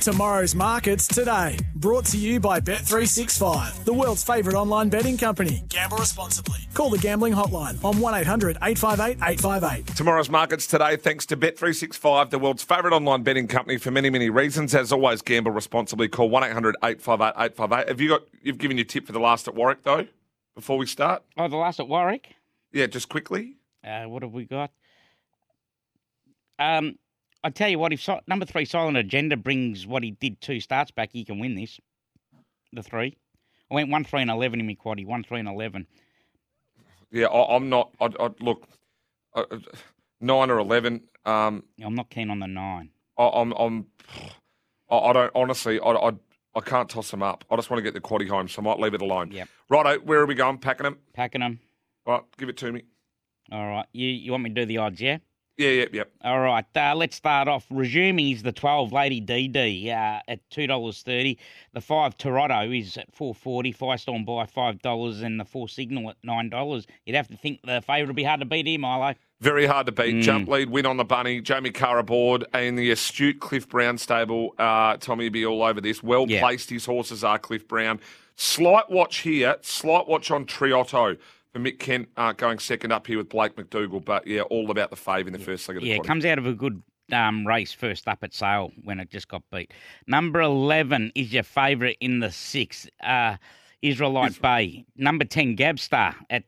Tomorrow's markets today. Brought to you by Bet365, the world's favourite online betting company. Gamble responsibly. Call the gambling hotline on 1-800-858-858. Tomorrow's markets today, thanks to Bet365, the world's favourite online betting company for many, many reasons. As always, gamble responsibly. Call 1-800-858-858. You've given your tip for the last at Warwick, though, before we start? Oh, the last at Warwick? Yeah, just quickly. What have we got? I tell you what, if number three, Silent Agenda, brings what he did two starts back, he can win this, the three. I went 1-3-11 in my quaddie, 1-3-11. Yeah, I'm not, look, 9 or 11. I'm not keen on the 9. I can't toss them up. I just want to get the quaddie home, so I might leave it alone. Yep. Righto, where are we going? Pakenham? Pakenham. All right, give it to me. All right, you want me to do the odds, yeah? Yep. All right, let's start off. Resuming is the 12, Lady DD at $2.30. The 5, Triotto, is at $4.40. Firestorm by $5 and the 4, Signal at $9. You'd have to think the favourite would be hard to beat here, Milo. Very hard to beat. Jump lead, win on the bunny, Jamie Carr aboard, and the astute Cliff Brown stable. Tommy will be all over this. Well placed, his horses are Cliff Brown. Slight watch here, slight watch on Triotto. Mick Kent going second up here with Blake McDougall, but yeah, all about the fave in the first leg of the quarter. Yeah, comes out of a good race first up at Sale when it just got beat. Number 11 is your favourite in the 6, Israelite Bay. Number 10, Gabster at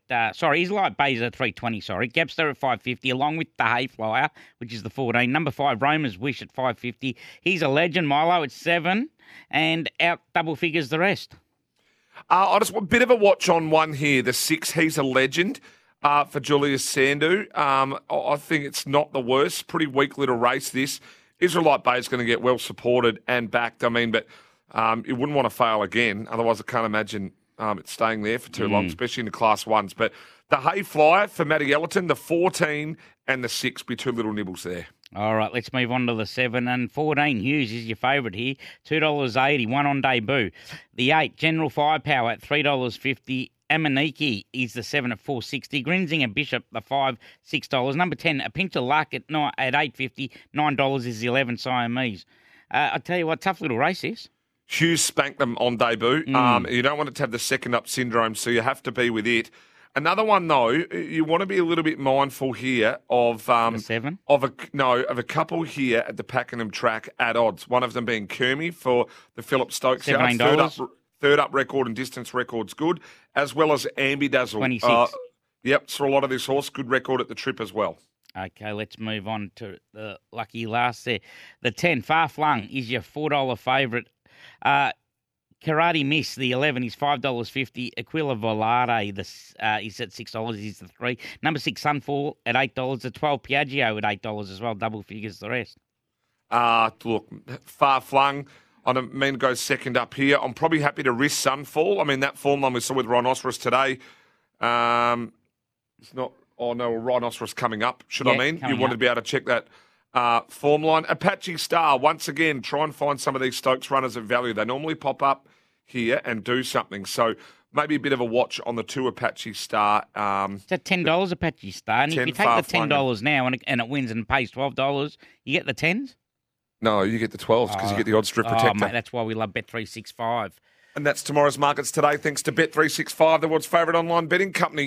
Israelite Bay is at 3.20. Gabster at 5.50, along with the Hayflyer, which is the 14. Number 5, Roma's Wish at 5.50. He's a legend, Milo at 7, and out double figures the rest. I just want a bit of a watch on one here. The 6, he's a legend for Julius Sandu. I think it's not the worst. Pretty weak little race, this. Israelite Bay is going to get well supported and backed. I mean, but you wouldn't want to fail again. Otherwise, I can't imagine it staying there for too long, especially in the class ones. But the Hayflyer for Matty Ellerton, the 14 and the 6, be two little nibbles there. All right, let's move on to the 7 and 14. Hughes is your favourite here, $2.80, one on debut. The 8, General Firepower at $3.50. Amaniki is the 7 at $4.60. Grinsing and Bishop, the 5, $6. Number 10, A Pinch of Luck at $8.50. $9 is the 11, Siamese. I tell you what, tough little race this. Hughes spanked them on debut. You don't want it to have the second up syndrome, so you have to be with it. Another one, though, you want to be a little bit mindful here of a couple here at the Pakenham track at odds. One of them being Kermy for the Phillip Stokes $17. Third up record and distance record's good, as well as Ambidazzle. 26. So a lot of this horse, good record at the trip as well. Okay, let's move on to the lucky last there. The 10, Far Flung, is your $4 favourite. Karate Miss, the 11, is $5.50. Aquila Volare is at $6, is the 3. Number 6, Sunfall at $8. The 12, Piaggio at $8 as well, double figures the rest. Look, Far Flung, I don't mean to go second up here. I'm probably happy to risk Sunfall. I mean, that form line we saw with Rhinoceros today, it's not, Rhinoceros coming up, wanted to be able to check that. Form line. Apache Star, once again, try and find some of these Stokes runners at value. They normally pop up here and do something. So maybe a bit of a watch on the 2 Apache Star. It's at $10 Apache Star. And if you take the $10 now and it wins and pays $12, you get the 10s? No, you get the 12s because you get the odds strip protector. Mate, that's why we love Bet365. And that's tomorrow's markets today. Thanks to Bet365, the world's favourite online betting company.